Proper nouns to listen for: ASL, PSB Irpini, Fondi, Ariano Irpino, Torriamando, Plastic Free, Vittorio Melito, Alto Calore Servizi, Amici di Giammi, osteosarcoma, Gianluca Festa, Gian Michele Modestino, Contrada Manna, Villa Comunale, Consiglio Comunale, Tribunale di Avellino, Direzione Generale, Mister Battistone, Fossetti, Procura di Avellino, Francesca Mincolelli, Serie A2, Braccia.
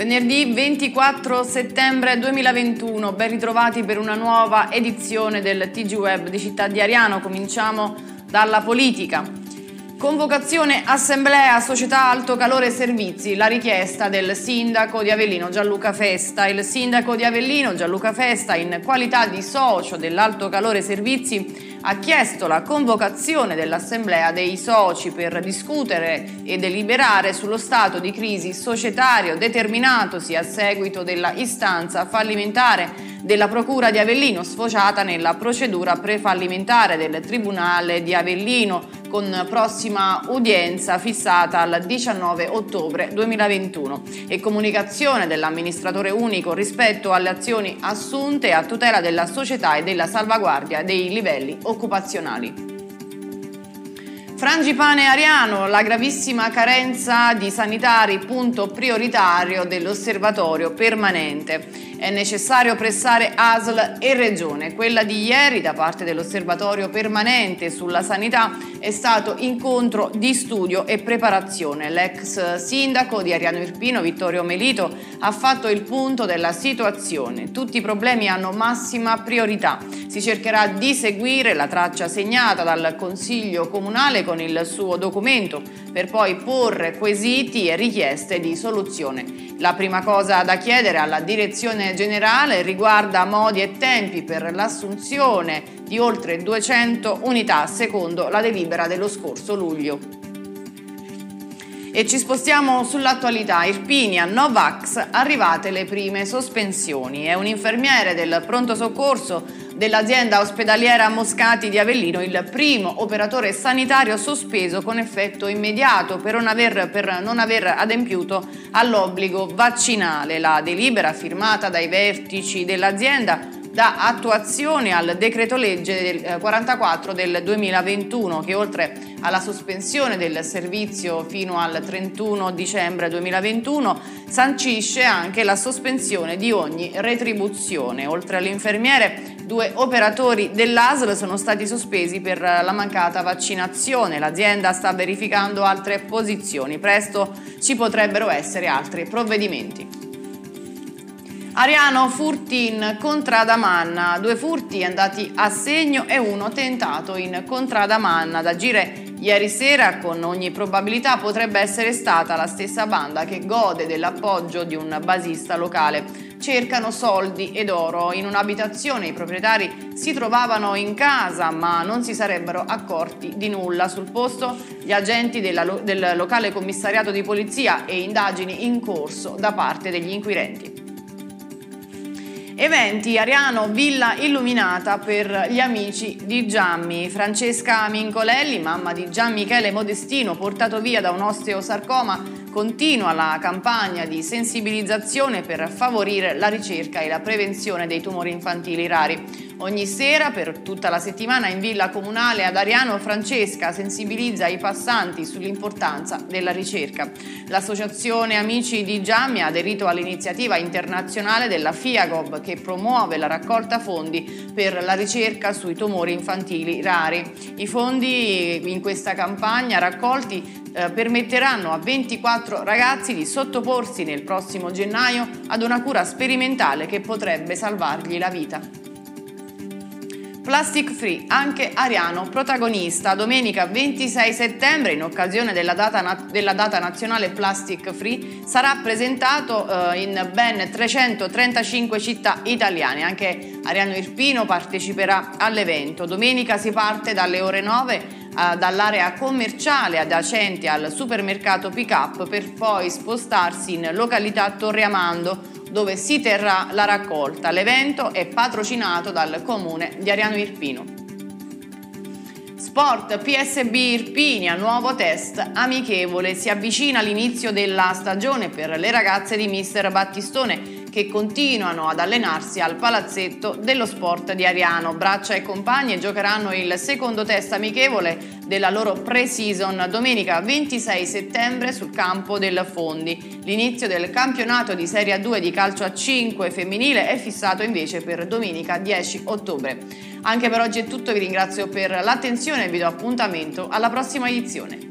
Venerdì 24 settembre 2021, ben ritrovati per una nuova edizione del TG Web di Città di Ariano. Cominciamo dalla politica. Convocazione assemblea società Alto Calore Servizi, la richiesta del sindaco di Avellino Gianluca Festa. Il sindaco di Avellino Gianluca Festa, in qualità di socio dell'Alto Calore Servizi, ha chiesto la convocazione dell'assemblea dei soci per discutere e deliberare sullo stato di crisi societario determinatosi a seguito della istanza fallimentare della Procura di Avellino sfociata nella procedura prefallimentare del Tribunale di Avellino, con prossima udienza fissata al 19 ottobre 2021, e comunicazione dell'amministratore unico rispetto alle azioni assunte a tutela della società e della salvaguardia dei livelli occupazionali. Frangipane Ariano, la gravissima carenza di sanitari, punto prioritario dell'osservatorio permanente. È necessario pressare ASL e Regione. Quella di ieri da parte dell'osservatorio permanente sulla sanità è stato incontro di studio e preparazione. L'ex sindaco di Ariano Irpino, Vittorio Melito, ha fatto il punto della situazione. Tutti i problemi hanno massima priorità. Si cercherà di seguire la traccia segnata dal Consiglio Comunale con il suo documento, per poi porre quesiti e richieste di soluzione. La prima cosa da chiedere alla Direzione Generale riguarda modi e tempi per l'assunzione di oltre 200 unità secondo la delibera dello scorso luglio. E ci spostiamo sull'attualità. Irpini, a Novax arrivate le prime sospensioni. È un infermiere del pronto soccorso dell'azienda ospedaliera Moscati di Avellino il primo operatore sanitario sospeso con effetto immediato per non aver adempiuto all'obbligo vaccinale. La delibera, firmata dai vertici dell'azienda, dà attuazione al decreto legge 44 del 2021 che, oltre alla sospensione del servizio fino al 31 dicembre 2021, sancisce anche la sospensione di ogni retribuzione. Oltre all'infermiere, due operatori dell'ASL sono stati sospesi per la mancata vaccinazione. L'azienda sta verificando altre posizioni. Presto ci potrebbero essere altri provvedimenti. Ariano, furti in Contrada Manna. Due furti andati a segno e uno tentato in Contrada Manna. Ad agire ieri sera con ogni probabilità potrebbe essere stata la stessa banda che gode dell'appoggio di un basista locale. Cercano soldi ed oro in un'abitazione. I proprietari si trovavano in casa ma non si sarebbero accorti di nulla. Sul posto gli agenti del locale commissariato di polizia, e indagini in corso da parte degli inquirenti. Eventi Ariano, villa illuminata per gli amici di Giammi. Francesca Mincolelli, mamma di Gian Michele Modestino, portato via da un osteosarcoma, continua la campagna di sensibilizzazione per favorire la ricerca e la prevenzione dei tumori infantili rari. Ogni sera, per tutta la settimana, in Villa Comunale ad Ariano, Francesca sensibilizza i passanti sull'importanza della ricerca. L'associazione Amici di Giammi ha aderito all'iniziativa internazionale della Fiagob che promuove la raccolta fondi per la ricerca sui tumori infantili rari. I fondi in questa campagna raccolti permetteranno a 24 ragazzi di sottoporsi nel prossimo gennaio ad una cura sperimentale che potrebbe salvargli la vita. Plastic Free, anche Ariano protagonista. Domenica 26 settembre, in occasione della data nazionale Plastic Free, sarà presentato in ben 335 città italiane. Anche Ariano Irpino parteciperà all'evento. Domenica si parte dalle ore 9 dall'area commerciale adiacente al supermercato Pick Up, per poi spostarsi in località Torriamando, dove si terrà la raccolta. L'evento è patrocinato dal comune di Ariano Irpino. Sport, PSB Irpini, a nuovo test amichevole. Si avvicina l'inizio della stagione per le ragazze di Mister Battistone, che continuano ad allenarsi al palazzetto dello sport di Ariano. Braccia e compagni giocheranno il secondo test amichevole della loro pre-season domenica 26 settembre sul campo del Fondi. L'inizio del campionato di Serie A2 di calcio a 5 femminile è fissato invece per domenica 10 ottobre. Anche per oggi è tutto, vi ringrazio per l'attenzione e vi do appuntamento alla prossima edizione.